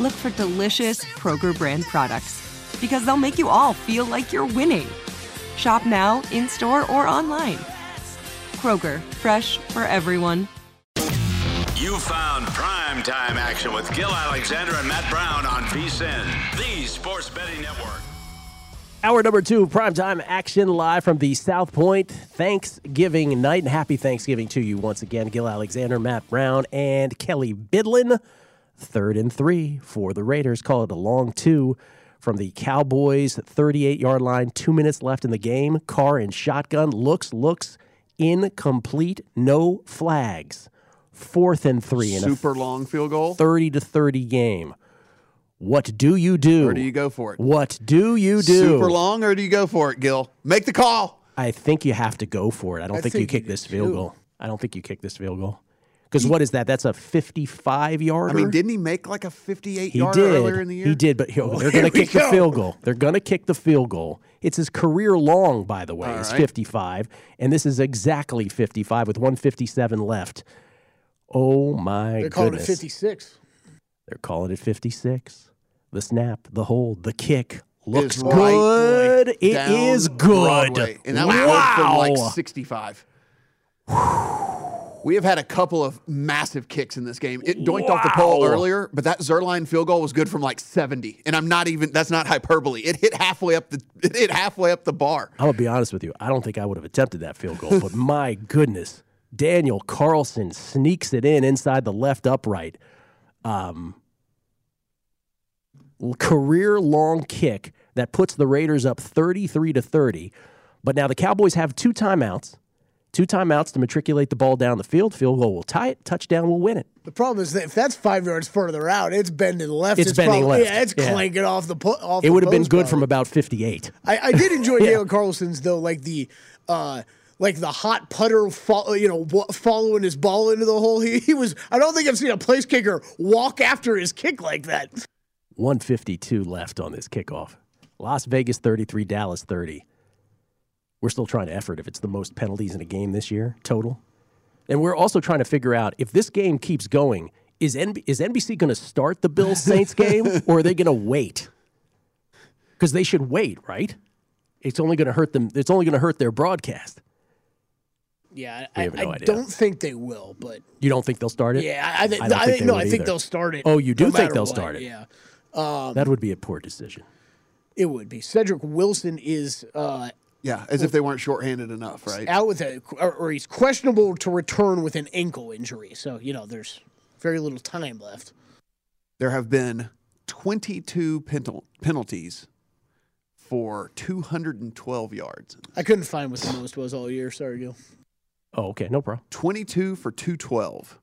look for delicious Kroger brand products, because they'll make you all feel like you're winning. Shop now, in-store, or online. Kroger, fresh for everyone. You found primetime action with Gil Alexander and Matt Brown on VSiN, the sports betting network. Hour number two of primetime action live from the South Point Thanksgiving night. And happy Thanksgiving to you once again. Gil Alexander, Matt Brown, and Kelly Bidlin. 3rd and 3 for the Raiders. Call it a long two from the Cowboys' 38-yard line. 2 minutes left in the game. Carr in shotgun. Looks. Incomplete. No flags. 4th and 3. Super long field goal. 30-30 game. What do you do? Or do you go for it? What do you do? Super long, or do you go for it, Gil? Make the call. I think you have to go for it. I don't think you kick this field goal. Because what is that? That's a 55-yarder? I mean, didn't he make like a 58-yarder earlier in the year? He did, but they're going to kick the field goal. They're going to kick the field goal. It's his career long, by the way. It's 55, and this is exactly 55 with 1:57 left. Oh, my goodness. They're calling it 56. They're calling it 56. The snap, the hold, the kick looks good. It is good. Broadway. And that was from like 65. We have had a couple of massive kicks in this game. It doinked off the pole earlier, but that Zuerlein field goal was good from like 70. And that's not hyperbole. It hit halfway up the bar. I'm going to be honest with you. I don't think I would have attempted that field goal, but my goodness. Daniel Carlson sneaks it in inside the left upright. Career long kick that puts the Raiders up 33-30. But now the Cowboys have two timeouts to matriculate the ball down the field. Field goal will tie it. Touchdown will win it. The problem is that if that's 5 yards further out, it's bending left. It's bending left. Yeah, clanking off the off. It would have been good probably from about 58. I did enjoy Daniel Carlson's though, like the hot putter, following his ball into the hole. He was. I don't think I've seen a place kicker walk after his kick like that. 1:52 left on this kickoff. Las Vegas 33, Dallas 30. We're still trying to effort if it's the most penalties in a game this year total, and we're also trying to figure out if this game keeps going. Is NBC going to start the Bills Saints game, or are they going to wait? Because they should wait, right? It's only going to hurt them. It's only going to hurt their broadcast. Yeah, I don't think they will, but... You don't think they'll start it? Yeah, I think they'll start it. Oh, you do think they'll start it? Yeah. That would be a poor decision. It would be. Cedric Wilson is... if they weren't shorthanded enough, right? Out with or he's questionable to return with an ankle injury. So, there's very little time left. There have been 22 penalties for 212 yards. I couldn't find what the most was all year. Sorry, Gil. Oh, okay. No problem. 22 for 212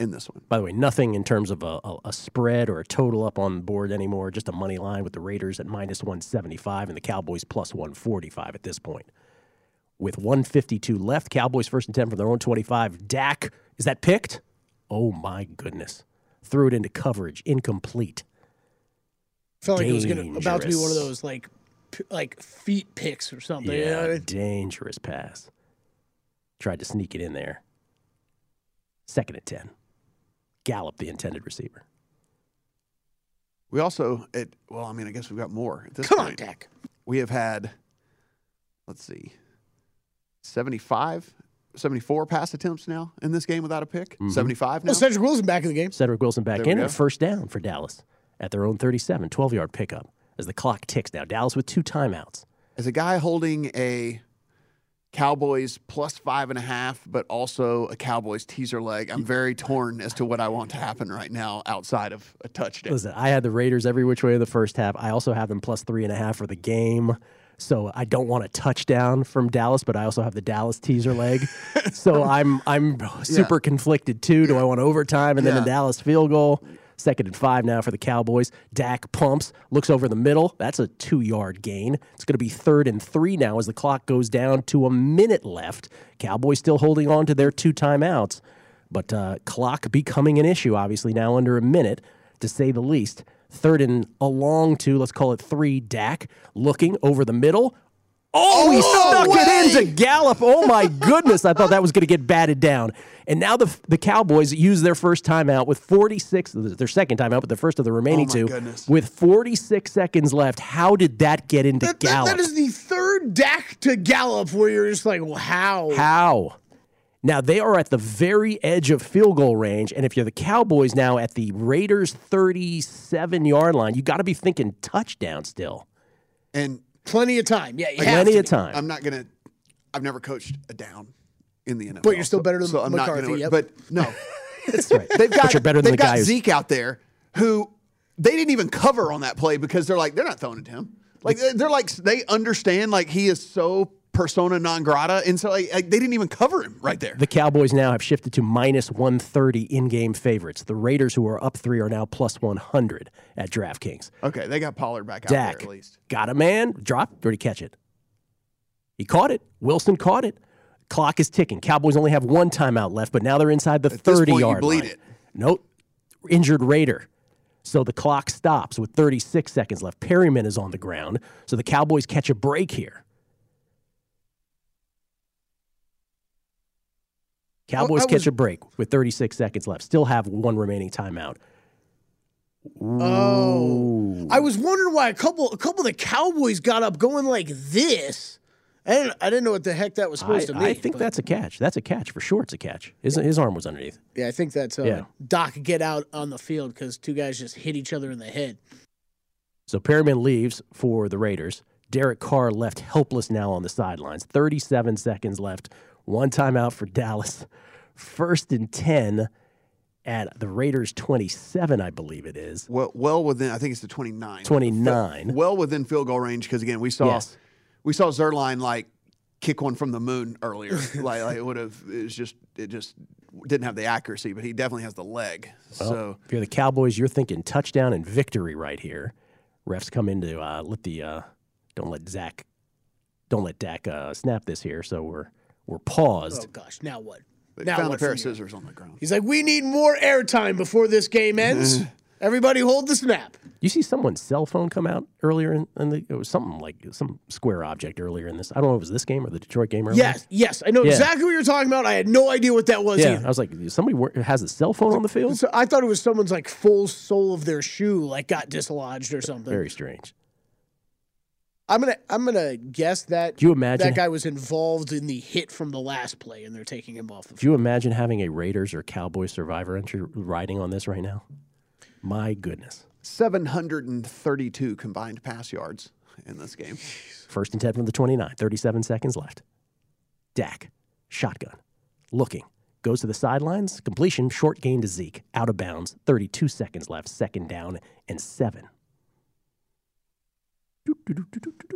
in this one. By the way, nothing in terms of a spread or a total up on the board anymore. Just a money line with the Raiders at -175 and the Cowboys +145 at this point. With 152 left, Cowboys 1st and 10 from their own 25. Dak, is that picked? Oh, my goodness. Threw it into coverage. Incomplete. Felt like dangerous. It was about to be one of those, like feet picks or something. Yeah, you know? Dangerous pass. Tried to sneak it in there. 2nd and 10. Gallup, the intended receiver. We also, I guess we've got more at this point. Come on, Dak. We have had, 74 pass attempts now in this game without a pick. Mm-hmm. 75 now. Well, Cedric Wilson back in the game. Cedric Wilson back in. And first down for Dallas at their own 37. 12-yard pickup as the clock ticks now. Dallas with 2 timeouts. As a guy holding a Cowboys +5.5, but also a Cowboys teaser leg, I'm very torn as to what I want to happen right now outside of a touchdown. Listen, I had the Raiders every which way in the first half. I also have them +3.5 for the game. So I don't want a touchdown from Dallas, but I also have the Dallas teaser leg. So I'm super conflicted, too. Do I want overtime and then a Dallas field goal? 2nd and 5 now for the Cowboys. Dak pumps, looks over the middle. That's a 2-yard gain. It's going to be 3rd and 3 now as the clock goes down to a minute left. Cowboys still holding on to their 2 timeouts. But clock becoming an issue, obviously, now under a minute, to say the least. 3rd and 2, let's call it 3, Dak looking over the middle. Oh, he stuck it into Gallup. Oh, my goodness. I thought that was going to get batted down. And now the Cowboys use their first timeout with 46, their second timeout, but the first of the remaining two, with 46 seconds left. How did that get into Gallup? That is the 3rd Dak to Gallup where you're just like, well, how? How? Now, they are at the very edge of field goal range, and if you're the Cowboys now at the Raiders' 37-yard line, you got to be thinking touchdown still. And plenty of time. Yeah, plenty of time. I've never coached a down in the NFL. But you're still better than McCarthy. But no. That's right. They've got Zeke out there who they didn't even cover on that play because they're not throwing it to him. They understand he is so persona non grata, and so they didn't even cover him right there. The Cowboys now have shifted to -130 in-game favorites. The Raiders, who are up 3, are now +100 at DraftKings. Okay, they got Pollard back out there at least. Got a man, dropped, or did he catch it? He caught it. Wilson caught it. Clock is ticking. Cowboys only have 1 timeout left, but now they're inside the 30-yard line. Bleed it. Nope. Injured Raider. So the clock stops with 36 seconds left. Perryman is on the ground, so the Cowboys catch a break here. Cowboys catch a break with 36 seconds left. Still have 1 remaining timeout. Ooh. Oh, I was wondering why a couple of the Cowboys got up going like this. I didn't know what the heck that was supposed to mean. I think that's a catch. That's a catch for sure. It's a catch. His arm was underneath. Yeah, I think that's Doc get out on the field because 2 guys just hit each other in the head. So Perryman leaves for the Raiders. Derek Carr left helpless now on the sidelines. 37 seconds left. 1 timeout for Dallas. 1st and 10 at the Raiders' 27, I believe it is. Well within, I think it's the 29. 29. Well within field goal range because, again, we saw Zuerlein, kick one from the moon earlier. It just didn't have the accuracy, but he definitely has the leg. Well, so if you're the Cowboys, you're thinking touchdown and victory right here. Refs come in to don't let Dak snap this here, so we're paused. Oh, gosh. Now what? They found a pair of scissors on the ground. He's like, we need more airtime before this game ends. Everybody hold the snap. You see someone's cell phone come out earlier it was something like some square object earlier in this. I don't know if it was this game or the Detroit game earlier. Yes. I know exactly what you're talking about. I had no idea what that was either. I was like, somebody has a cell phone on the field? So I thought it was someone's full sole of their shoe got dislodged or something. Very strange. I'm gonna guess that. Do you imagine that guy was involved in the hit from the last play, and they're taking him off the field? Do you imagine having a Raiders or Cowboys survivor entry riding on this right now? My goodness, 732 combined pass yards in this game. 1st and 10 from the 29. 37 seconds left. Dak, shotgun, looking, goes to the sidelines. Completion, short gain to Zeke, out of bounds. 32 seconds left. 2nd down and 7. Do, do,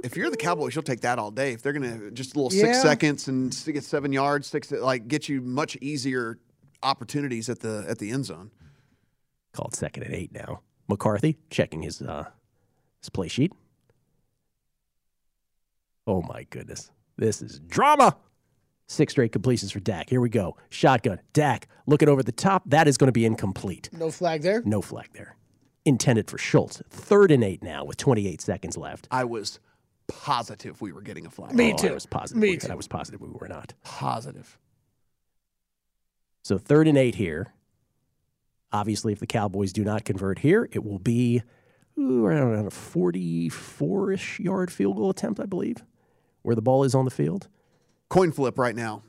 If you're the Cowboys, you'll take that all day. If they're going to just a little 6 seconds and get 7 yards, get you much easier opportunities at the end zone. Called 2nd and 8 now. McCarthy checking his play sheet. Oh, my goodness. This is drama. 6 straight completions for Dak. Here we go. Shotgun. Dak looking over the top. That is going to be incomplete. No flag there? No flag there. Intended for Schultz. 3rd and 8 now with 28 seconds left. I was positive we were getting a flag. Me too. I was positive. Me too. I was positive we were not. Positive. So 3rd and 8 here. Obviously, if the Cowboys do not convert here, it will be around a 44-ish yard field goal attempt, I believe, where the ball is on the field. Coin flip right now,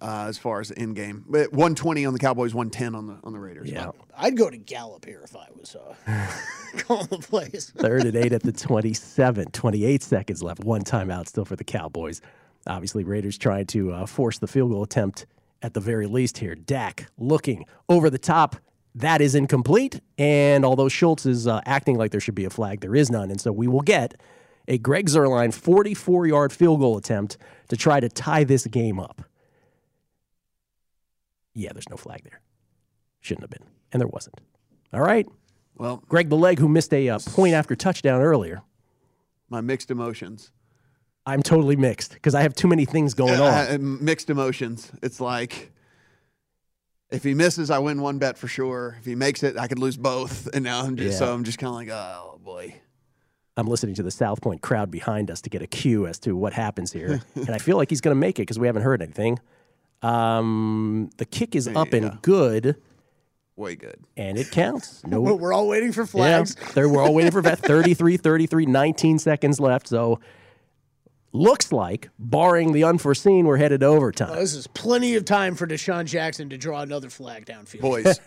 as far as the end game. But 120 on the Cowboys, 110 on the Raiders. Yeah. I'd go to Gallup here if I was calling the plays. 3rd and 8 at the 27, 28 seconds left. One timeout still for the Cowboys. Obviously, Raiders trying to force the field goal attempt at the very least here. Dak looking over the top. That is incomplete. And although Schultz is acting like there should be a flag, there is none. And so we will get a Greg Zuerlein 44-yard field goal attempt to try to tie this game up. Yeah, there's no flag there. Shouldn't have been. And there wasn't. All right. Well, Greg the Leg, who missed a point after touchdown earlier. My mixed emotions. I'm totally mixed because I have too many things going on. Mixed emotions. It's like, if he misses, I win one bet for sure. If he makes it, I could lose both. And now I'm just kind of like, oh, boy. I'm listening to the South Point crowd behind us to get a cue as to what happens here. And I feel like he's going to make it because we haven't heard anything. The kick is up and good. Way good. And it counts. No, we're all waiting for flags. Yeah, we're all waiting for 33, 19 seconds left. So looks like, barring the unforeseen, we're headed to overtime. Oh, this is plenty of time for DeSean Jackson to draw another flag downfield. Boys.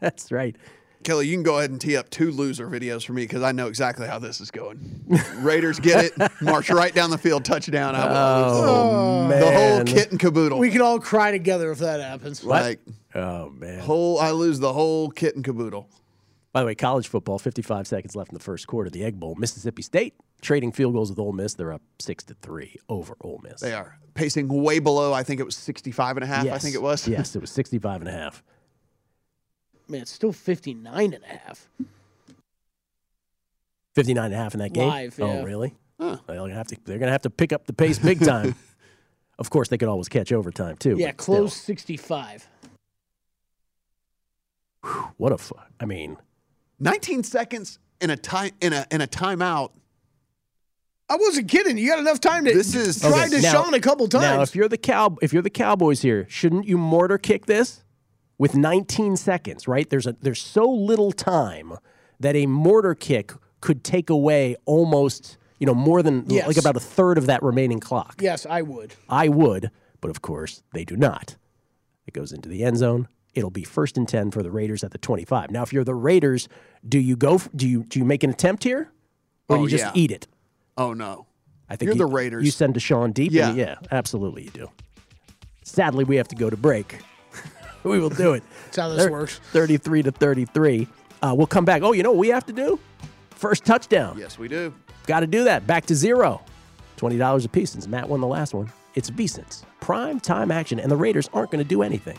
That's right. Kelly, you can go ahead and tee up 2 loser videos for me because I know exactly how this is going. Raiders get it, march right down the field, touchdown. I lose. Man. The whole kit and caboodle. We can all cry together if that happens. What? Like, oh, man. I lose the whole kit and caboodle. By the way, college football, 55 seconds left in the first quarter. The Egg Bowl, Mississippi State trading field goals with Ole Miss. They're up 6-3 over Ole Miss. They are. Pacing way below, I think it was 65.5, yes. I think it was. Yes, it was 65.5. Man, it's still 59.5. 59.5 in that game? Live, yeah. Oh, really? Huh. They're going to have to pick up the pace big time. Of course, they could always catch overtime, too. Yeah, close 65. Whew, what a fun. I mean, 19 seconds in a timeout. I wasn't kidding. You got enough time to try DeSean a couple times. Now, if you're the Cowboys here, shouldn't you mortar kick this? With 19 seconds, right? There's so little time that a mortar kick could take away almost, more than like about a third of that remaining clock. Yes, I would, but of course they do not. It goes into the end zone. It'll be 1st and 10 for the Raiders at the 25. Now, if you're the Raiders, do you make an attempt here, or you just eat it? Oh no, I think you're the Raiders. You send DeSean deep. Yeah, absolutely you do. Sadly, we have to go to break. We will do it. That's how this works. 33-33. We'll come back. Oh, you know what we have to do? First touchdown. Yes, we do. Got to do that. Back to zero. $20 apiece since Matt won the last one. It's VSiN's prime time action, and the Raiders aren't going to do anything.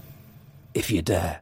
if you dare.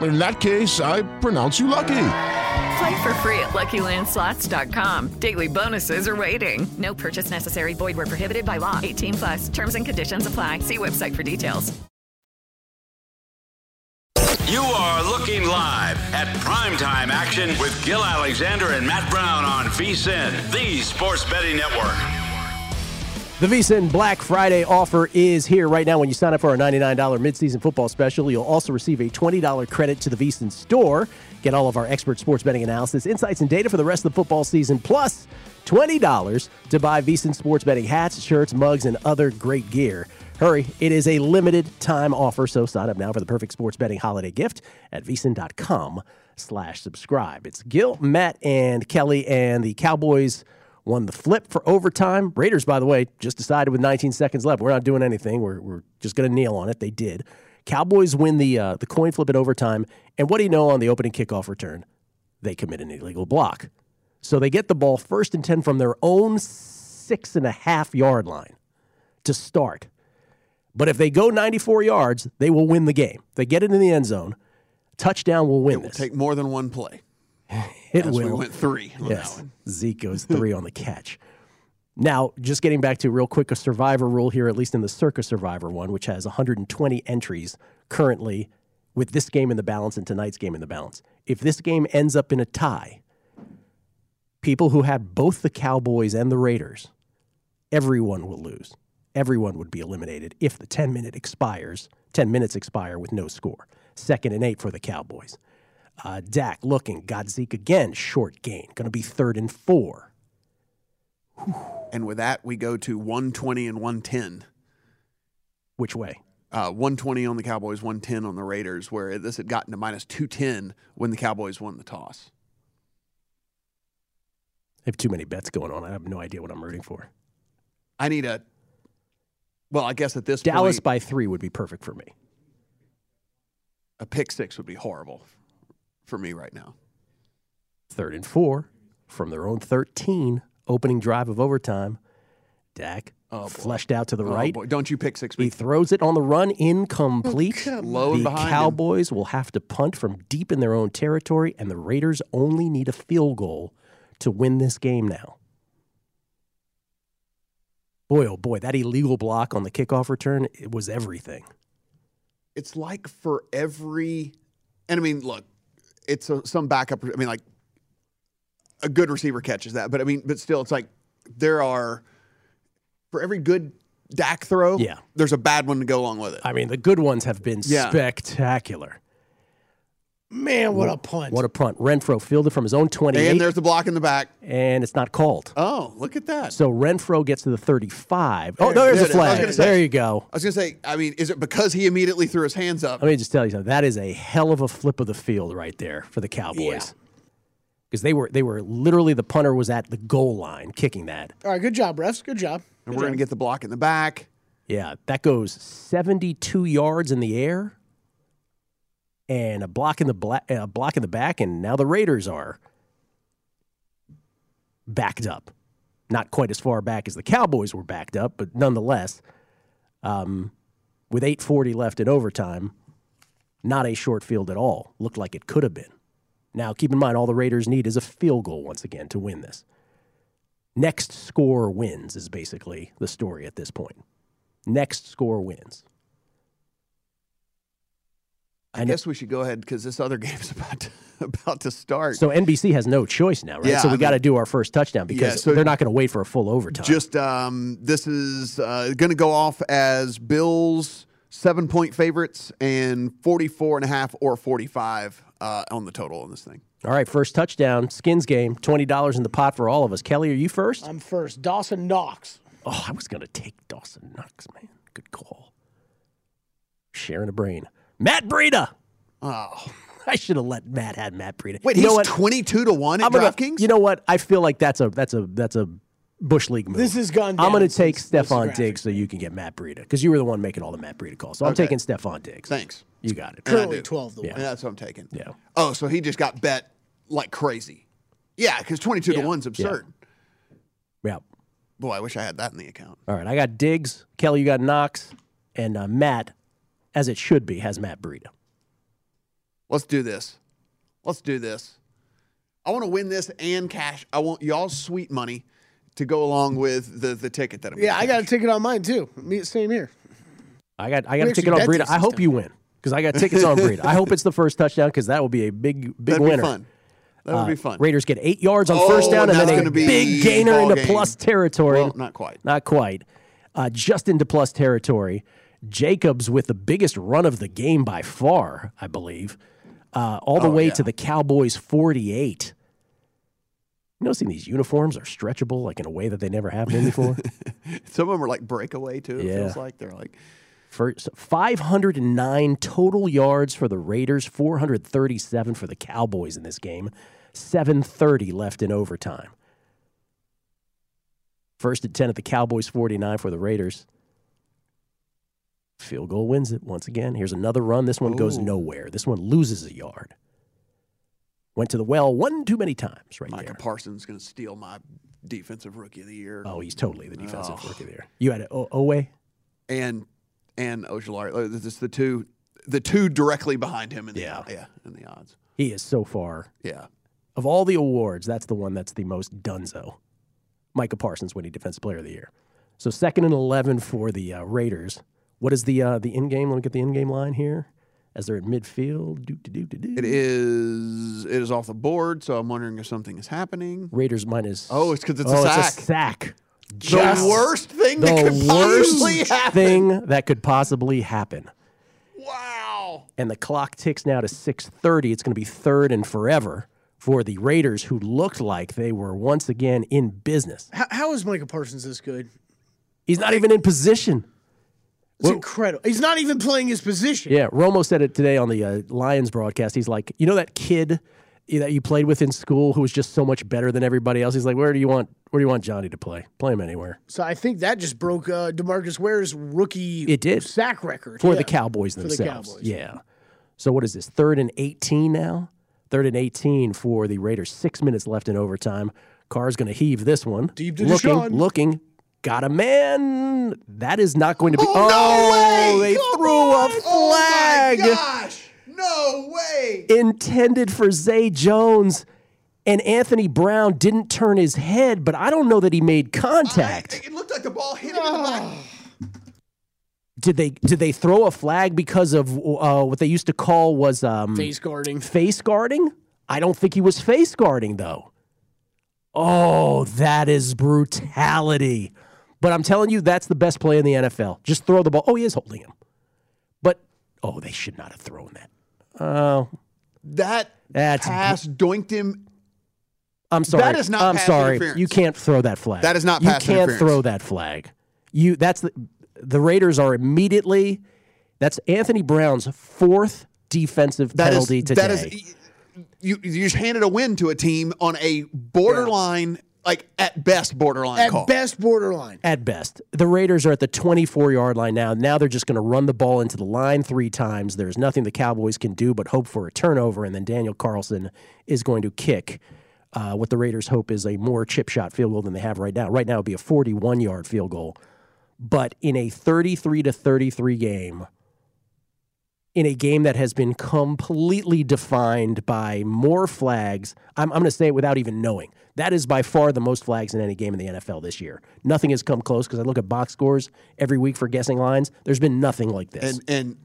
In that case, I pronounce you lucky. Play for free at LuckyLandSlots.com. Daily bonuses are waiting. No purchase necessary. Void where prohibited by law. 18 plus. Terms and conditions apply. See website for details. You are looking live at primetime action with Gil Alexander and Matt Brown on VSiN, the sports betting network. The VSiN Black Friday offer is here right now. When you sign up for our $99 midseason football special, you'll also receive a $20 credit to the VSiN store. Get all of our expert sports betting analysis, insights, and data for the rest of the football season, plus $20 to buy VSiN sports betting hats, shirts, mugs, and other great gear. Hurry, it is a limited time offer, so sign up now for the perfect sports betting holiday gift at VSiN.com/subscribe. It's Gil, Matt, and Kelly, and the Cowboys won the flip for overtime. Raiders, by the way, just decided with 19 seconds left. We're not doing anything. We're just going to kneel on it. They did. Cowboys win the coin flip in overtime. And what do you know, on the opening kickoff return, they commit an illegal block. So they get the ball first and 10 from their own 6.5-yard line to start. But if they go 94 yards, they will win the game. If they get it in the end zone, touchdown will win this. It will take more than one play. It will. We went three on that one. Zeke goes three on the catch. Now, just getting back to real quick a Survivor rule here, at least in the Circa Survivor one, which has 120 entries currently with this game in the balance and tonight's game in the balance. If this game ends up in a tie, people who had both the Cowboys and the Raiders, everyone will lose. Everyone would be eliminated if the 10 minutes expire with no score. 2nd and 8 for the Cowboys. Dak looking, got Zeke again, short gain. Going to be 3rd and 4. Whew. And with that, we go to 120 and 110. Which way? 120 on the Cowboys, 110 on the Raiders, where this had gotten to minus 210 when the Cowboys won the toss. I have too many bets going on. I have no idea what I'm rooting for. I need a... Well, I guess at this point... Dallas by 3 would be perfect for me. A pick six would be horrible for me right now. 3rd and 4 from their own 13, opening drive of overtime. Dak flushed out to the right. Boy. Don't you pick 6 feet. He throws it on the run, incomplete. Low the Cowboys will have to punt from deep in their own territory, and the Raiders only need a field goal to win this game now. Boy, oh boy, that illegal block on the kickoff return, it was everything. It's like for every... And I mean, look, it's some backup. I mean, like, a good receiver catches that. But, I mean, but still, it's like there are, for every good Dak throw, there's a bad one to go along with it. I mean, the good ones have been spectacular. Man, what a punt. What a punt. Renfrow fielded from his own 28. And there's the block in the back. And it's not called. Oh, look at that. So Renfrow gets to the 35. Oh, there's a flag. There you go. I was going to say, I mean, is it because he immediately threw his hands up? Let me just tell you something. That is a hell of a flip of the field right there for the Cowboys. Because they were literally, the punter was at the goal line kicking that. All right, good job, refs. Good job. And we're going to get the block in the back. Yeah, that goes 72 yards in the air. And a block in the back, and now the Raiders are backed up. Not quite as far back as the Cowboys were backed up, but nonetheless, with 8:40 left in overtime, not a short field at all. Looked like it could have been. Now, keep in mind, all the Raiders need is a field goal once again to win this. Next score wins is basically the story at this point. Next score wins. I guess we should go ahead because this other game's about to start. So NBC has no choice now, right? Yeah, so we got to do our first touchdown because they're not going to wait for a full overtime. Just this is going to go off as Bills 7-point favorites and 44.5 or 45 on the total on this thing. All right, first touchdown, Skins game, $20 in the pot for all of us. Kelly, are you first? I'm first. Dawson Knox. Oh, I was going to take Dawson Knox, man. Good call. Sharing a brain. Matt Breida. Oh, I should have let Matt have Matt Breida. Wait, he's 22-1 at DraftKings? You know what? I feel like that's a Bush League move. This has gone down. I'm going to take Stephon Diggs so you can get Matt Breida because you were the one making all the Matt Breida calls. So I'm taking Stephon Diggs. Thanks. You got it. Currently 12-1. Yeah, that's what I'm taking. Yeah. Oh, so he just got bet like crazy. Yeah, because 22-1 is absurd. Yeah. Boy, I wish I had that in the account. All right, I got Diggs. Kelly, you got Knox. And Matt, as it should be, has Matt Breida. Let's do this. I want to win this and cash. I want y'all's sweet money to go along with the ticket that I'm getting. Yeah, I got a ticket on mine, too. Same here. I got a ticket on Breida. I hope you win, because I got tickets on Breida. I hope it's the first touchdown, because that will be a big winner. That'd be fun. That would be fun. Raiders get 8 yards on first down, and then a big gainer into plus territory. Well, not quite. Just into plus territory. Jacobs with the biggest run of the game by far, I believe, all the way to the Cowboys 48. Noticing these uniforms are stretchable like in a way that they never have been before. Some of them are like breakaway too. Yeah. It feels like they're like first 509 total yards for the Raiders, 437 for the Cowboys in this game, 7:30 left in overtime. First and 10 at the Cowboys 49 for the Raiders. Field goal wins it once again. Here's another run. This one goes nowhere. This one loses a yard. Went to the well one too many times right there. Michael Parsons is going to steal my defensive rookie of the year. Oh, he's totally the defensive rookie of the year. You had Owe? And Ojolari. This is the two directly behind him in the odds. He is so far. Yeah. Of all the awards, that's the one that's the most dunzo. Michael Parsons winning defensive player of the year. So 2nd and 11 for the Raiders. What is the end game? Let me get the end game line here. As they're at midfield. It is off the board, so I'm wondering if something is happening. Raiders minus. Oh, it's because it's a sack. It's a sack. The worst thing that could possibly happen. Wow. And the clock ticks now to 6:30. It's going to be third and forever for the Raiders, who looked like they were once again in business. How is Michael Parsons this good? He's not even in position. It's incredible. He's not even playing his position. Yeah, Romo said it today on the Lions broadcast. He's like, you know that kid that you played with in school who was just so much better than everybody else? He's like, where do you want Johnny to play? Play him anywhere. So I think that just broke DeMarcus Ware's rookie sack record. For the Cowboys themselves. Yeah. So what is this, 3rd and 18 now? 3rd and 18 for the Raiders. 6 minutes left in overtime. Carr's going to heave this one. Deep to DeSean. Looking. Got a man. That is not going to be. No way. They threw a flag. Oh, my gosh. No way. Intended for Zay Jones. And Anthony Brown didn't turn his head, but I don't know that he made contact. It looked like the ball hit him in the back. Did they throw a flag because of what they used to call was face guarding? Face guarding? I don't think he was face guarding, though. Oh, that is brutality. But I'm telling you, that's the best play in the NFL. Just throw the ball. Oh, he is holding him. But, they should not have thrown that. Oh. That pass doinked him. I'm sorry. That is not pass interference. You can't throw that flag. That is not pass interference. You can't throw that flag. That's the Raiders are immediately, that's Anthony Brown's 4th defensive penalty today. You just handed a win to a team on a borderline, call. At best. The Raiders are at the 24-yard line now. Now they're just going to run the ball into the line 3 times. There's nothing the Cowboys can do but hope for a turnover, and then Daniel Carlson is going to kick what the Raiders hope is a more chip shot field goal than they have right now. Right now it would be a 41-yard field goal. But in a 33-33 game, in a game that has been completely defined by more flags, I'm going to say it without even knowing. That is by far the most flags in any game in the NFL this year. Nothing has come close because I look at box scores every week for guessing lines. There's been nothing like this. And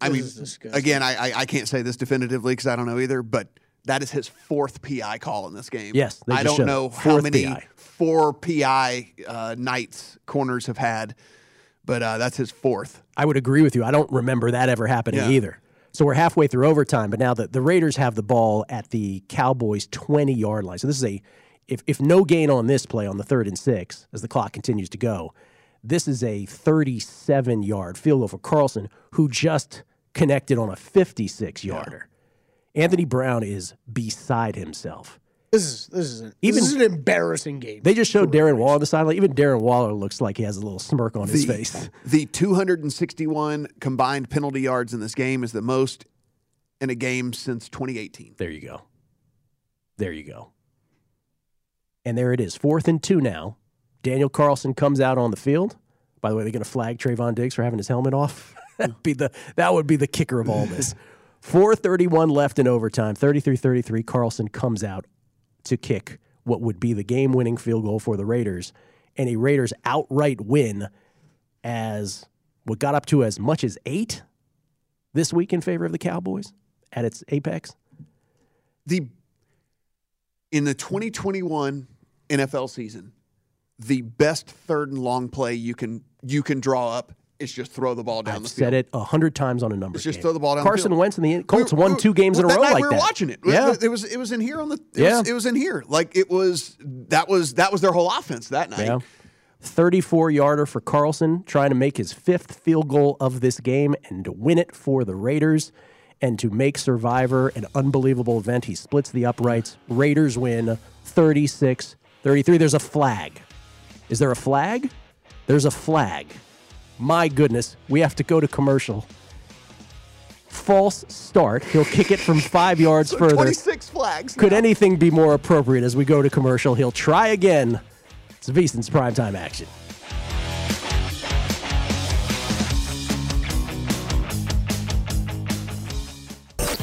I mean, again, I can't say this definitively because I don't know either, but that is his fourth PI call in this game. Yes, I don't know how many four PI nights corners have had, but that's his fourth. I would agree with you. I don't remember that ever happening either. So we're halfway through overtime, but now the Raiders have the ball at the Cowboys' 20-yard line. So this is a, if no gain on this play on the 3rd and 6, as the clock continues to go, this is a 37-yard field goal for Carlson, who just connected on a 56-yarder. Yeah. Anthony Brown is beside himself. This is an embarrassing game. They just showed Darren Waller on the sideline. Even Darren Waller looks like he has a little smirk on his face. The 261 combined penalty yards in this game is the most in a game since 2018. There you go. And there it is. 4th and 2 now. Daniel Carlson comes out on the field. By the way, they're going to flag Trayvon Diggs for having his helmet off. That would be the kicker of all this. 4:31 left in overtime. 33-33. Carlson comes out to kick what would be the game-winning field goal for the Raiders, and a Raiders outright win as what got up to as much as 8 this week in favor of the Cowboys at its apex. In the 2021 NFL season, the best third and long play you can draw up is just throw the ball down the field. I've said it 100 times on a number. It's just throw the ball down the field. Carson Wentz and the Colts won 2 games in a row like that. We were watching it. Yeah. It was in here on the it was in here. Like that was their whole offense that night. Yeah. 34-yarder for Carlson, trying to make his 5th field goal of this game and to win it for the Raiders and to make Survivor an unbelievable event. He splits the uprights. Raiders win 36-33. There's a flag. Is there a flag? There's a flag. My goodness, we have to go to commercial. False start. He'll kick it from 5 yards further. 26 flags. Could anything be more appropriate as we go to commercial? He'll try again. It's VSiN's primetime action.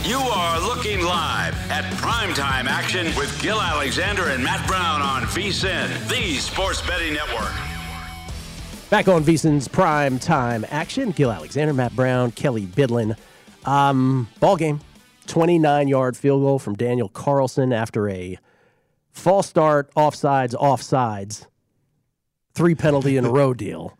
You are looking live at primetime action with Gil Alexander and Matt Brown on VSiN, the sports betting network. Back on VSiN's prime time action, Gil Alexander, Matt Brown, Kelly Bidlin. Ball game, 29-yard field goal from Daniel Carlson after a false start, offsides, 3 penalty in a row deal,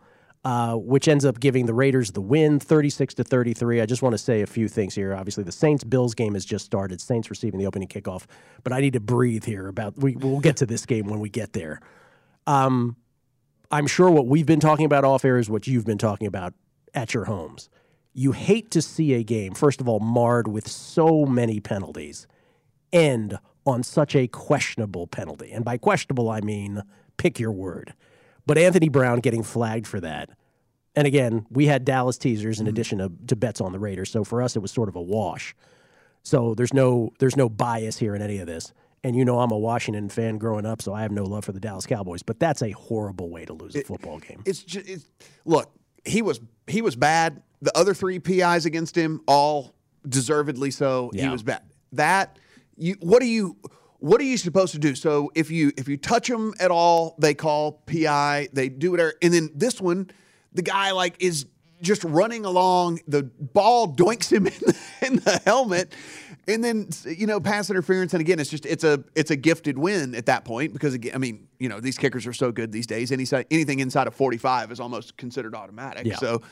which ends up giving the Raiders the win, 36-33. I just want to say a few things here. Obviously, the Saints-Bills game has just started. Saints receiving the opening kickoff, but I need to breathe here. We'll get to this game when we get there. I'm sure what we've been talking about off air is what you've been talking about at your homes. You hate to see a game, first of all, marred with so many penalties, end on such a questionable penalty. And by questionable, I mean pick your word. But Anthony Brown getting flagged for that. And again, we had Dallas teasers in addition to bets on the Raiders. So for us, it was sort of a wash. So there's no bias here in any of this. And you know I'm a Washington fan growing up, so I have no love for the Dallas Cowboys. But that's a horrible way to lose a football game. Look, he was bad. The other 3 PIs against him, all deservedly so. Yeah. He was bad. What are you supposed to do? So if you touch him at all, they call PI. They do whatever. And then this one, the guy is just running along. The ball doinks him in the helmet. And then, pass interference, and again, it's a gifted win at that point because, again, I mean, these kickers are so good these days. Anything inside of 45 is almost considered automatic. Yeah. So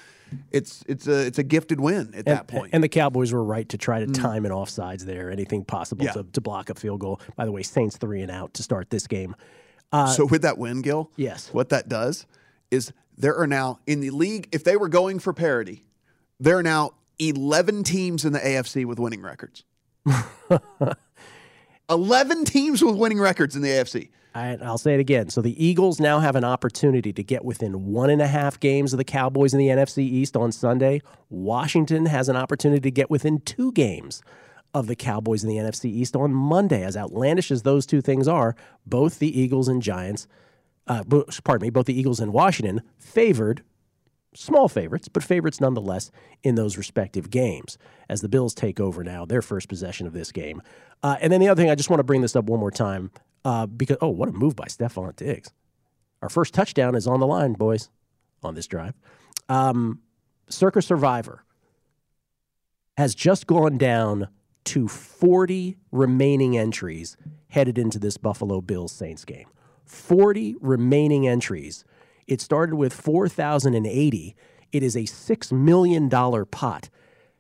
it's a gifted win at that point. And the Cowboys were right to try to time an offsides there, anything possible to block a field goal. By the way, Saints 3 and out to start this game. So with that win, Gil, yes, what that does is there are now in the league, if they were going for parity, there are now 11 teams in the AFC with winning records. 11 teams with winning records in the AFC. I'll say it again. So the Eagles now have an opportunity to get within 1.5 games of the Cowboys in the NFC East on Sunday. Washington has an opportunity to get within 2 games of the Cowboys in the NFC East on Monday. As outlandish as those 2 things are, both the Eagles and both the Eagles and Washington favored. Small favorites, but favorites nonetheless in those respective games as the Bills take over now, their first possession of this game. And then the other thing, I just want to bring this up one more time because, what a move by Stephon Diggs. Our first touchdown is on the line, boys, on this drive. Circa Survivor. has just gone down to 40 remaining entries headed into this Buffalo Bills-Saints game. 40 remaining entries. It started with 4,080. It is a $6 million pot.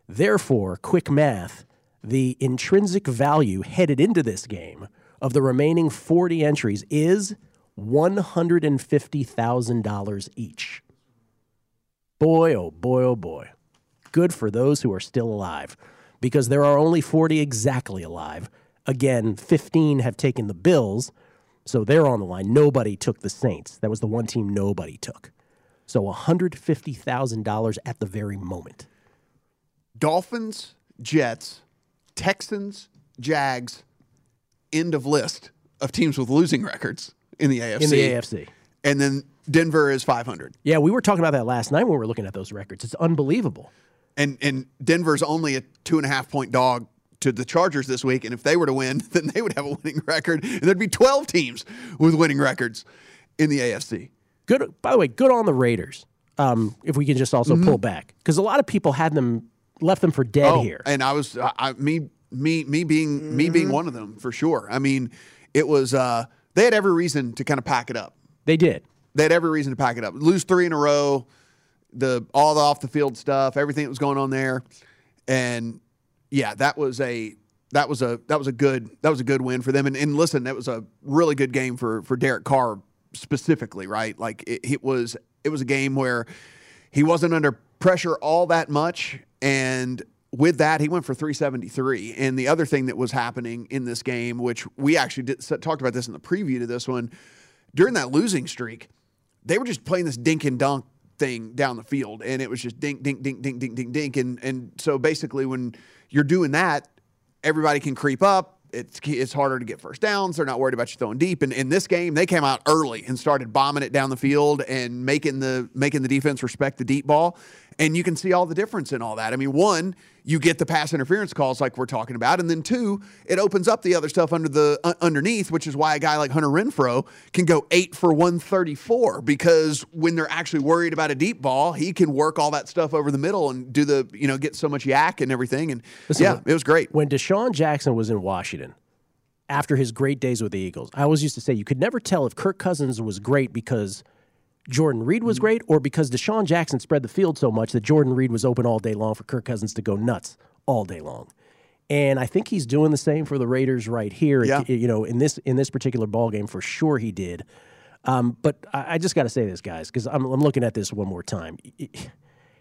Therefore, quick math, the intrinsic value headed into this game of the remaining 40 entries is $150,000 each. Boy, oh boy, oh boy. Good for those who are still alive, because there are only 40 exactly alive. Again, 15 have taken the Bills, so they're on the line. Nobody took the Saints. That was the one team nobody took. So $150,000 at the very moment. Dolphins, Jets, Texans, Jags, end of list of teams with losing records in the AFC. In the AFC. And then Denver is 500. Yeah, we were talking about that last night when we were looking at those records. It's unbelievable. And Denver's only a 2.5-point dog to the Chargers this week, and if they were to win, then they would have a winning record, and there'd be 12 teams with winning records in the AFC. Good. By the way, good on the Raiders, if we can just also pull back. Because a lot of people had them, left them for dead here. And I was, me being one of them, for sure. I mean, it was, they had every reason to kind of pack it up. They did. They had every reason to pack it up. Lose three in a row, all the off-the-field stuff, everything that was going on there. And, yeah, that was a good win for them. And listen, that was a really good game for Derek Carr specifically, right? Like, it was a game where he wasn't under pressure all that much, and with that, he went for 373. And the other thing that was happening in this game, which we actually talked about this in the preview to this one, during that losing streak, they were just playing this dink and dunk thing down the field, and it was just dink, dink, dink, dink, dink, dink, dink. And so basically when you're doing that, everybody can creep up. It's harder to get first downs. They're not worried about you throwing deep. And in this game, they came out early and started bombing it down the field and making the defense respect the deep ball. And you can see all the difference in all that. I mean, one, you get the pass interference calls like we're talking about, and then two, it opens up the other stuff underneath, which is why a guy like Hunter Renfrow can go 8 for 134, because when they're actually worried about a deep ball, he can work all that stuff over the middle and do the, you know, get so much yak and everything. And listen, it was great. When DeSean Jackson was in Washington after his great days with the Eagles, I always used to say you could never tell if Kirk Cousins was great because Jordan Reed was great, or because DeSean Jackson spread the field so much that Jordan Reed was open all day long for Kirk Cousins to go nuts all day long. And I think he's doing the same for the Raiders right here. Yeah. You know, in this particular ball game, for sure he did. But I just got to say this, guys, because I'm looking at this one more time.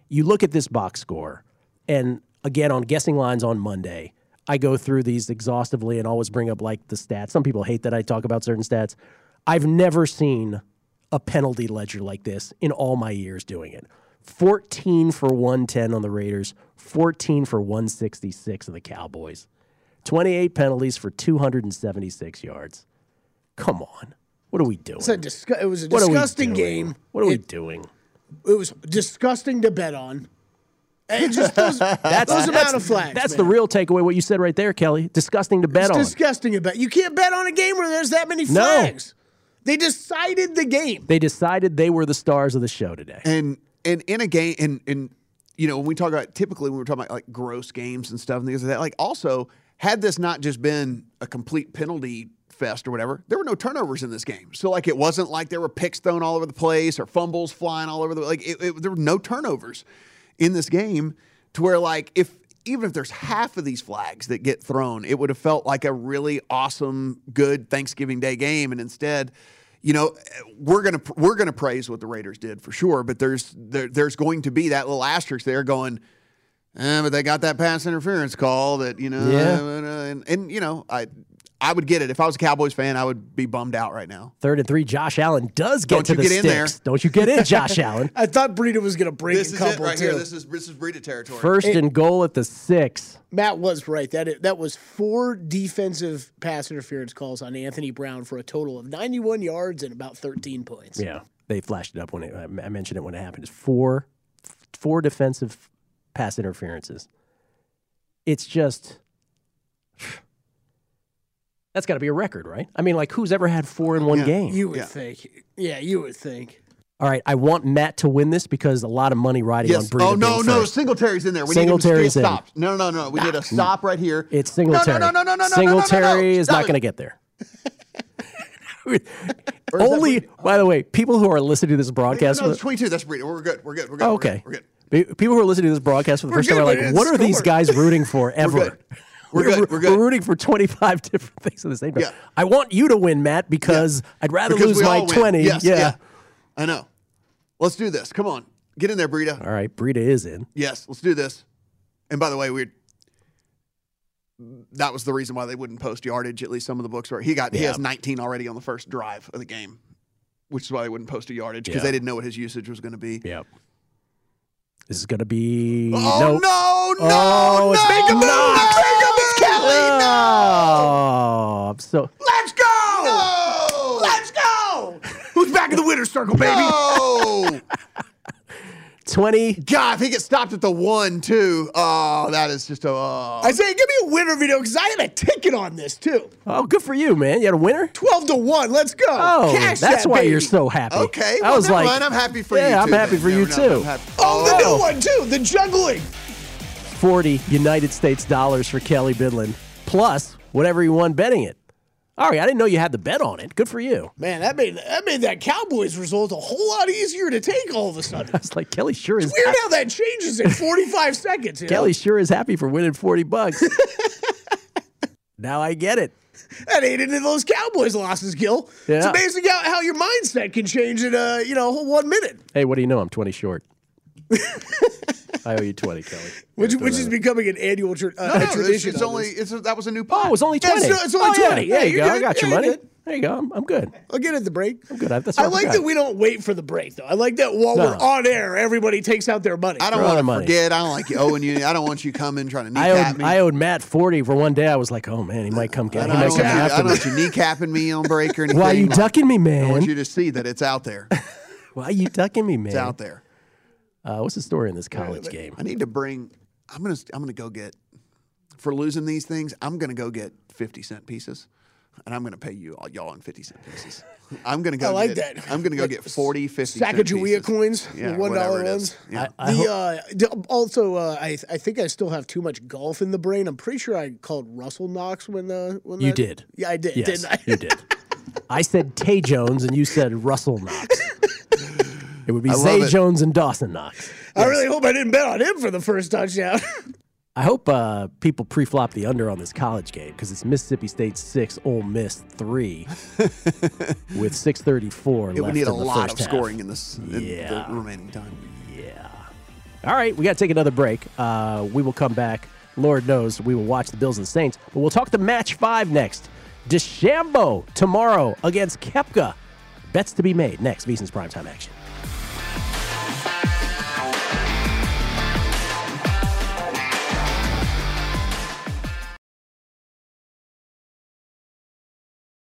You look at this box score, and again on Guessing Lines on Monday, I go through these exhaustively and always bring up like the stats. Some people hate that I talk about certain stats. I've never seen a penalty ledger like this in all my years doing it. 14 for 110 on the Raiders, 14 for 166 on the Cowboys, 28 penalties for 276 yards. Come on. What are we doing? It was a disgusting game. What are we doing? It was disgusting to bet on. It just goes, those amount of flags. That's the real takeaway, what you said right there, Kelly. Disgusting to bet on. Disgusting to bet. You can't bet on a game where there's that many flags. No. They decided the game. They decided they were the stars of the show today. And in a game, and you know, when we talk about, typically when we're talking about like gross games and stuff and things like that, like also, had this not just been a complete penalty fest or whatever, there were no turnovers in this game. So like, it wasn't like there were picks thrown all over the place or fumbles flying all over the, like there were no turnovers in this game, to where like, even if there's half of these flags that get thrown, it would have felt like a really awesome, good Thanksgiving Day game. And instead, you know, we're gonna praise what the Raiders did for sure. But there's going to be that little asterisk there going, but they got that pass interference call that, you know, and you know, I would get it. If I was a Cowboys fan, I would be bummed out right now. 3rd and 3, Josh Allen does get to the sticks. Don't you get in there. Don't you get in, Josh Allen. I thought Breida was going to break a couple, too. This is it right here. This is Breida territory. 1st and goal at the 6. Matt was right. That was 4 defensive pass interference calls on Anthony Brown for a total of 91 yards and about 13 points. Yeah, they flashed it up when I mentioned it when it happened. It's four defensive pass interferences. It's just... That's got to be a record, right? I mean, like, who's ever had 4 in one game? You would think. Yeah, you would think. all right, I want Matt to win this because a lot of money riding on Breida. Oh, no, Singletary's in there. We Singletary's need him to stop. No. We need a stop right here. It's Singletary. No. Singletary is not going to get there. Only, by the way, people who are listening to this broadcast. No, it's 22. That's Breida. We're good. Oh, okay. We're good. People who are listening to this broadcast for the first time are like, what are these guys rooting for ever? We're good. We're rooting for 25 different things at the same time. Yeah. I want you to win, Matt, because I'd rather lose my 20. Yes. I know. Let's do this. Come on. Get in there, Breida. All right. Breida is in. Yes. Let's do this. And by the way, that was the reason why they wouldn't post yardage, at least some of the books were. He has 19 already on the first drive of the game, which is why they wouldn't post a yardage because they didn't know what his usage was going to be. Yeah. This is going to be... No. It's Knox. It's Kelly. No. Let's go. No. Let's go. Who's back in the winner's circle, baby? No. 20. God, if he gets stopped at the 1, too. Oh, that is just a... Isaiah, give me a winner video because I had a ticket on this, too. Oh, good for you, man. You had a winner? 12-1. Let's go. Oh, cash that's that, why baby. You're so happy. Okay. Well, I was like... Mind. I'm happy for you, too. Yeah, I'm happy for you, too. Oh, the new one, too. The juggling. 40 United States dollars for Kelly Bidlin. Plus, whatever he won betting it. All right, I didn't know you had the bet on it. Good for you. Man, that made that Cowboys result a whole lot easier to take all of a sudden. I was like, Kelly sure is... It's weird how that changes in 45 seconds. Kelly sure is happy for winning $40. Now I get it. That ain't any of those Cowboys losses, Gil. Yeah. It's amazing how your mindset can change in a whole 1 minute. Hey, what do you know? I'm 20 short. I owe you 20, Kelly. Which is becoming an annual tradition. That was a new pot. Oh, it was only 20. It's only 20. Yeah, there you go. I got your money. There you go. I'm good. I'll get at the break. I'm good. I like that we don't wait for the break, though. I like that while we're on air, everybody takes out their money. I don't want to forget. I don't like you owing you. I don't want you coming trying to kneecap me. I owed Matt 40 for one day. I was like, oh, man, he might come get me. I don't want you kneecapping me on break or anything. Why are you ducking me, man? I want you to see that it's out there. Why are you ducking me, man? It's out there. What's the story in this college game? I need to bring. I'm gonna go get for losing these things. I'm gonna go get 50-cent pieces, and I'm gonna pay you all y'all on 50-cent pieces. I'm gonna go. I like get, that. I'm gonna go get 40, 50 Sacagawea coins, the $1 ones. Yeah. I think I still have too much golf in the brain. I'm pretty sure I called Russell Knox when you did. Yeah, I did. Yes, didn't I? You did. I said Tay Jones, and you said Russell Knox. It would be Zay Jones and Dawson Knox. Yes. I really hope I didn't bet on him for the first touchdown. I hope people pre-flop the under on this college game because it's Mississippi State 6, Ole Miss 3 with 6:34 left in the first half. It would need a lot of scoring in the remaining time. Yeah. All right, we got to take another break. We will come back. Lord knows we will watch the Bills and Saints, but we'll talk the Match 5 next. DeChambeau tomorrow against Koepka. Bets to be made next. VSiN's Primetime Action.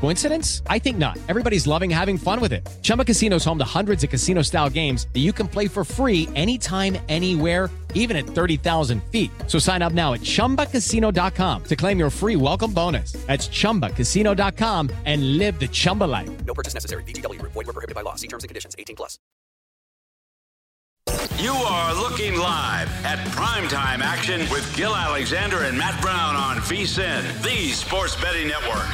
Coincidence? I think not. Everybody's loving having fun with it. Chumba Casino's home to hundreds of casino-style games that you can play for free anytime, anywhere, even at 30,000 feet. So sign up now at ChumbaCasino.com to claim your free welcome bonus. That's ChumbaCasino.com and live the Chumba life. No purchase necessary. VGW. Void where prohibited by law. See terms and conditions. 18+. You are looking live at Primetime Action with Gil Alexander and Matt Brown on VSiN, the Sports Betting Network.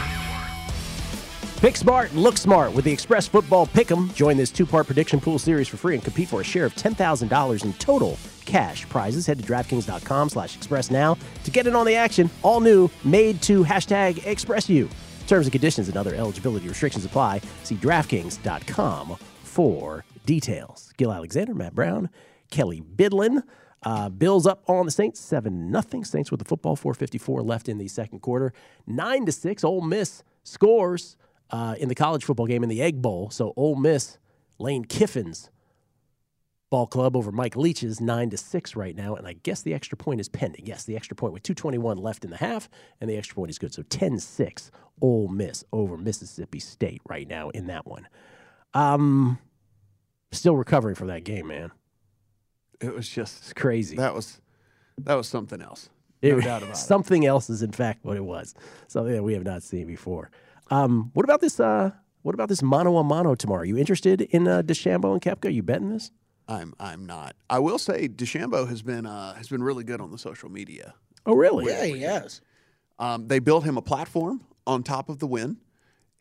Pick smart, look smart with the Express Football Pick'em. Join this two-part prediction pool series for free and compete for a share of $10,000 in total cash prizes. Head to DraftKings.com/Express now to get in on the action. All new, made to #ExpressU. Terms and conditions and other eligibility restrictions apply. See DraftKings.com for details. Gil Alexander, Matt Brown, Kelly Bidlin. Bills up on the Saints, 7-0. Saints with the football, 4:54 left in the second quarter. 9-6, Ole Miss scores. In the college football game in the Egg Bowl. So Ole Miss, Lane Kiffin's ball club over Mike Leach's 9-6 right now. And I guess the extra point is pending. Yes, the extra point with 2:21 left in the half, and the extra point is good. So 10-6 Ole Miss over Mississippi State right now in that one. Still recovering from that game, man. It was just crazy. That was something else. No doubt about it. Something else is in fact what it was. Something that we have not seen before. What about this? What about this mano-a-mano tomorrow? Are you interested in DeChambeau and Koepka? Are you betting this? I'm not. I will say DeChambeau has been really good on the social media. Oh, really? Yeah, he has. They built him a platform on top of the win,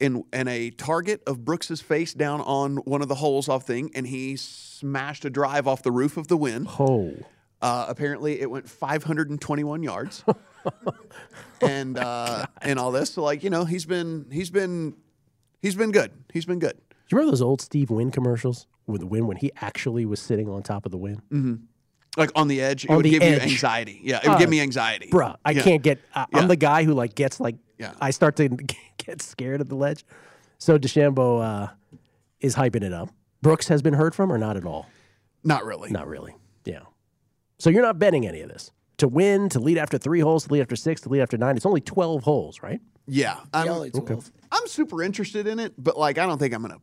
and a target of Brooks's face down on one of the holes off thing, and he smashed a drive off the roof of the win. Oh. Apparently, it went 521 yards, and all this. So, like, you know, he's been good. He's been good. You remember those old Steve Wynn commercials with the Wynn when he actually was sitting on top of the Wynn, mm-hmm. like on the edge? It would give you anxiety. Yeah, it would give me anxiety, bro. I can't get. I'm the guy who gets. I start to get scared of the ledge. So DeChambeau is hyping it up. Brooks has been heard from, or not at all? Not really. Yeah. So you're not betting any of this. To win, to lead after 3 holes, to lead after 6, to lead after 9. It's only 12 holes, right? Yeah. Only 12. Okay. I'm super interested in it, but I don't think I'm gonna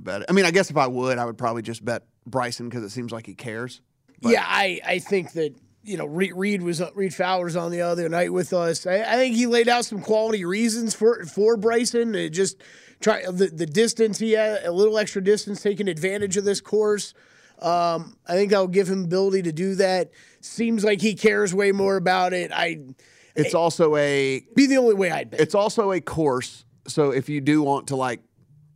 bet it. I mean, I guess if I would probably just bet Bryson because it seems like he cares. But. Yeah, I think that, you know, Reed Fowler's on the other night with us. I think he laid out some quality reasons for Bryson. It just try the distance he had, a little extra distance, taking advantage of this course. I think that'll give him ability to do that. Seems like he cares way more about it. It's also the only way I'd bet. It's also a course, so if you do want to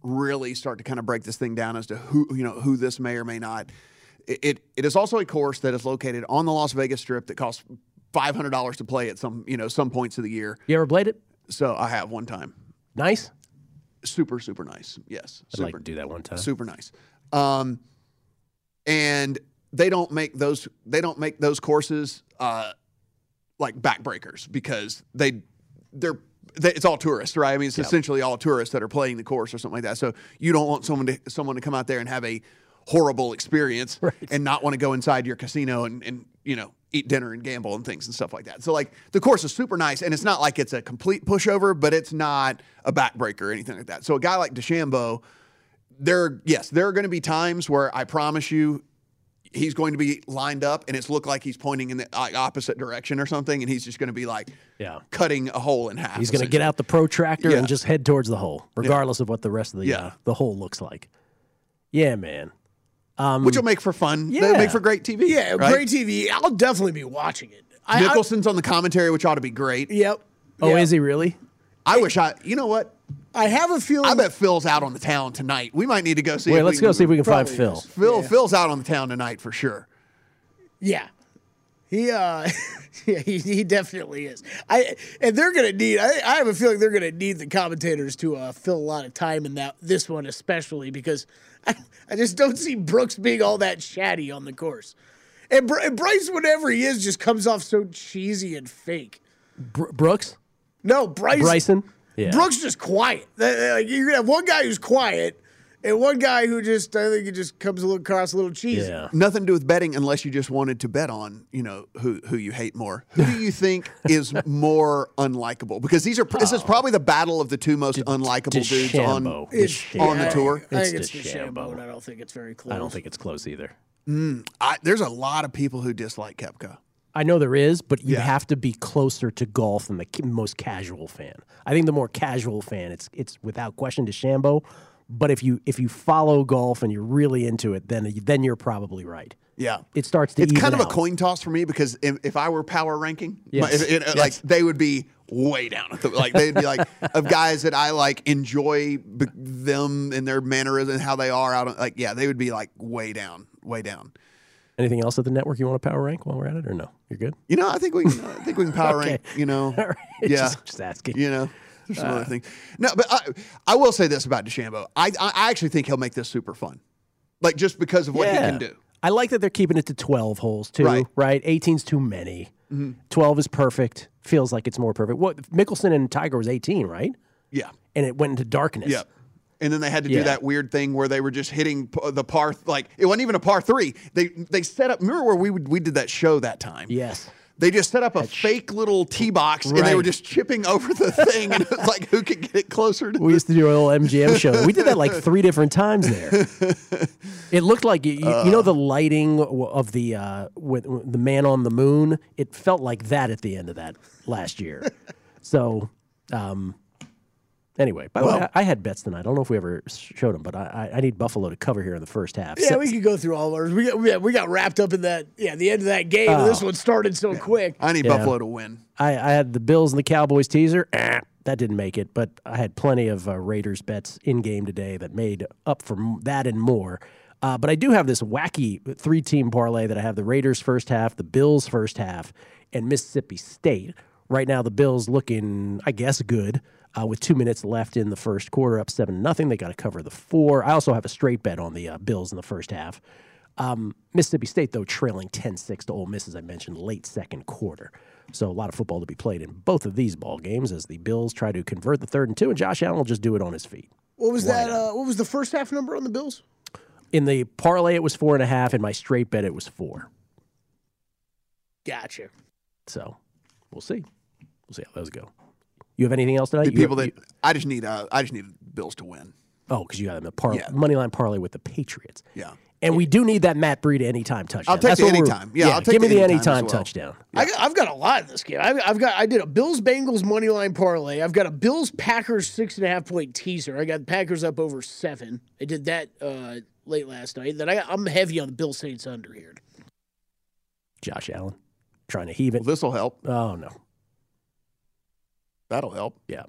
really start to kind of break this thing down as to who this may or may not, it is also a course that is located on the Las Vegas Strip that costs $500 to play at some points of the year. You ever played it? So I have one time. Nice, super super nice. Yes, I'd like to do that one time. Super nice. And they don't make those courses like backbreakers because they're it's all tourists, right? I mean, it's essentially all tourists that are playing the course or something like that. So you don't want someone to come out there and have a horrible experience and not want to go inside your casino and eat dinner and gamble and things and stuff like that. So the course is super nice, and it's not like it's a complete pushover, but it's not a backbreaker or anything like that. So a guy like DeChambeau. There are going to be times where I promise you he's going to be lined up and it's looked like he's pointing in the opposite direction or something, and he's just going to be cutting a hole in half. He's going to get out the protractor and just head towards the hole, regardless of what the rest of the hole looks like. Yeah, man. Which will make for fun. Yeah. It'll make for great TV. Yeah, right? Great TV. I'll definitely be watching it. Nicholson's on the commentary, which ought to be great. Yep. Oh, yep. Is he really? You know what? I have a feeling. I bet Phil's out on the town tonight. We might need to go see. Let's go see if we can find Phil. Phil's out on the town tonight for sure. Yeah, he definitely is. I have a feeling they're gonna need the commentators to fill a lot of time in this one, especially because I just don't see Brooks being all that chatty on the course, and Bryce, whatever he is, just comes off so cheesy and fake. Brooks? No, Bryson. Yeah. Brooks just quiet. You're going to have one guy who's quiet, And one guy who just, I think it just comes across a little cheesy. Yeah. Nothing to do with betting unless you just wanted to bet on, you know, who you hate more. Who do you think is more unlikable? Because these are this is probably the battle of the two most unlikable dudes on the tour. I think it's DeChambeau, and I don't think it's very close. I don't think it's close either. There's a lot of people who dislike Koepka. I know there is, but you have to be closer to golf than the most casual fan. I think the more casual fan, it's without question DeChambeau. But if you follow golf and you're really into it, then you're probably right. Yeah, it starts to. It's kind of a coin toss for me because if I were power ranking, like they would be way down. Like they'd be like of guys that I like enjoy them and their mannerisms and how they are. They would be like way down. Anything else at the network you want to power rank while we're at it, or no? You're good. You know, I think we can power rank. You know, all right. Just asking. You know. There's some other things. No, but I will say this about DeChambeau. I actually think he'll make this super fun, like just because of what he can do. I like that they're keeping it to 12 holes too. Right? 18's too many. Mm-hmm. 12 is perfect. Feels like it's more perfect. What Mickelson and Tiger was 18, right? Yeah, and it went into darkness. Yeah. And then they had to do that weird thing where they were just hitting the par. Like it wasn't even a par three. They set up. Remember where we did that show that time? Yes. They just set up a fake little tee box, and they were just chipping over the thing, and it was like, who could get it closer to We used to do a little MGM show. We did that like 3 different times there. It looked like, you know the lighting of with the man on the moon? It felt like that at the end of that last year. So, anyway, by the way, I had bets tonight. I don't know if we ever showed them, but I need Buffalo to cover here in the first half. Yeah, we could go through all ours. We got wrapped up in that. Yeah, the end of that game. Oh. This one started so quick. I need Buffalo to win. I had the Bills and the Cowboys teaser. That didn't make it, but I had plenty of Raiders bets in game today that made up for that and more. But I do have this wacky 3-team parlay that I have the Raiders first half, the Bills first half, and Mississippi State. Right now, the Bills looking, I guess, good. With 2 minutes left in the first quarter, up 7-0. They got to cover the 4. I also have a straight bet on the Bills in the first half. Mississippi State, though, trailing 10-6 to Ole Miss, as I mentioned, late second quarter. So a lot of football to be played in both of these ball games as the Bills try to convert the 3rd and 2, and Josh Allen will just do it on his feet. What was that? What was the first half number on the Bills? In the parlay, it was 4.5. In my straight bet, it was 4. Gotcha. So we'll see. We'll see how those go. You have anything else tonight? I just need Bills to win. Oh, because you got them moneyline parlay with the Patriots. Yeah, and we do need that Matt Breida anytime touchdown. I'll take the anytime. Yeah, I'll take the anytime touchdown. Yeah. I've got a lot in this game. I did a Bills Bengals moneyline parlay. I've got a Bills Packers 6.5 point teaser. I got Packers up over 7. I did that late last night. Then I'm heavy on the Bills Saints under here. Josh Allen trying to heave it. Well, this will help. Oh no. That'll help. Yeah.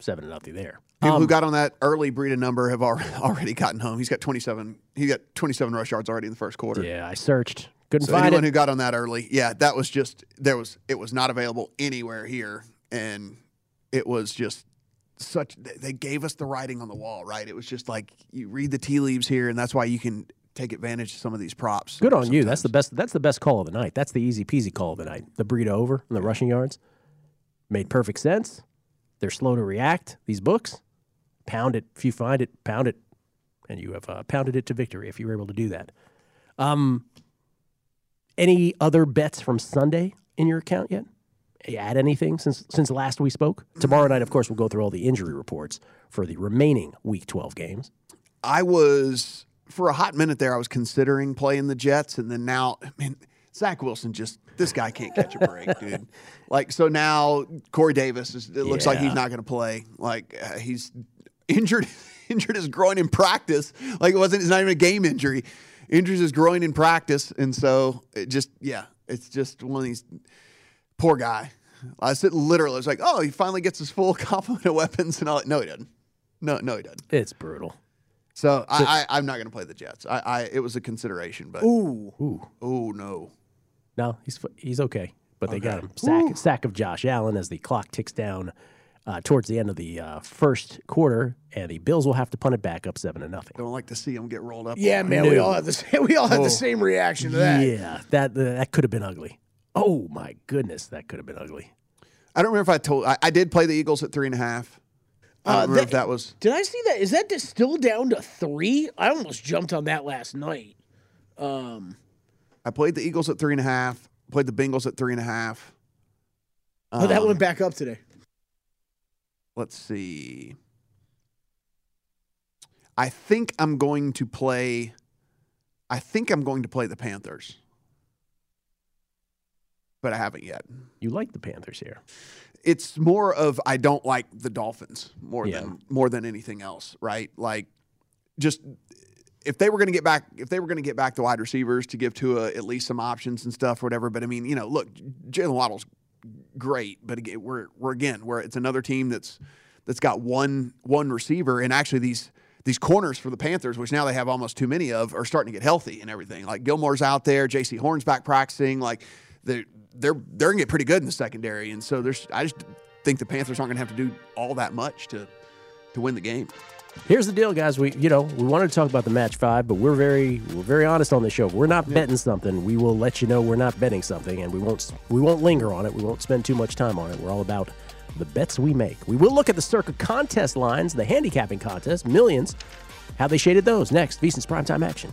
7-0 there. People who got on that early Breida number have already gotten home. He's got 27. He got 27 rush yards already in the first quarter. Yeah, I searched. Couldn't find anyone who got on that early. Yeah, that was just it was not available anywhere here, and it was just such. They gave us the writing on the wall, right? It was just like you read the tea leaves here, and that's why you can take advantage of some of these props. Good on you. That's the best. That's the best call of the night. That's the easy peasy call of the night. The Breida over and the rushing yards. Made perfect sense. They're slow to react, these books. Pound it. If you find it, pound it. And you have pounded it to victory if you were able to do that. Any other bets from Sunday in your account yet? You add anything since last we spoke? Tomorrow night, of course, we'll go through all the injury reports for the remaining Week 12 games. For a hot minute there, I was considering playing the Jets, and then now, I mean, Zach Wilson this guy can't catch a break, dude. Like, so now Corey Davis, looks like he's not going to play. Like, he's injured his groin in practice. Like, it's not even a game injury. Injures his groin in practice. And so, it's just one of these, poor guy. I was like, oh, he finally gets his full complement of weapons. And all that. No, he doesn't. No, he doesn't. It's brutal. So, I'm not going to play the Jets. It was a consideration, but. Ooh, no. No, he's okay, but they got him. Sack of Josh Allen as the clock ticks down towards the end of the first quarter, and the Bills will have to punt it back up 7-0. Don't like to see them get rolled up. Yeah, man, we all had the same reaction to that. Yeah, that could have been ugly. Oh my goodness, that could have been ugly. I don't remember if I did play the Eagles at 3.5. I don't remember if that was... Did I see that? Is that still down to 3? I almost jumped on that last night. I played the Eagles at 3.5. Played the Bengals at 3.5. Oh, that went back up today. Let's see. I think I'm going to play the Panthers. But I haven't yet. You like the Panthers here. It's more of I don't like the Dolphins more than anything else, right? Like, just if they were going to get back the wide receivers to give Tua at least some options and stuff or whatever. But I mean, you know, look, Jalen Waddle's great, but again, we're it's another team that's got one receiver, and actually these corners for the Panthers, which now they have almost too many of, are starting to get healthy and everything. Like Gilmore's out there, J.C. Horn's back practicing, like. They're going to get pretty good in the secondary. And so I just think the Panthers aren't going to have to do all that much to win the game. Here's the deal, guys. We wanted to talk about the match 5, but we're very honest on the show. If we're not betting something, we will let you know we're not betting something, and we won't linger on it. We won't spend too much time on it. We're all about the bets we make. We will look at the Circa contest lines, the handicapping contest, millions, how they shaded those. Next, VSiN's Primetime Action.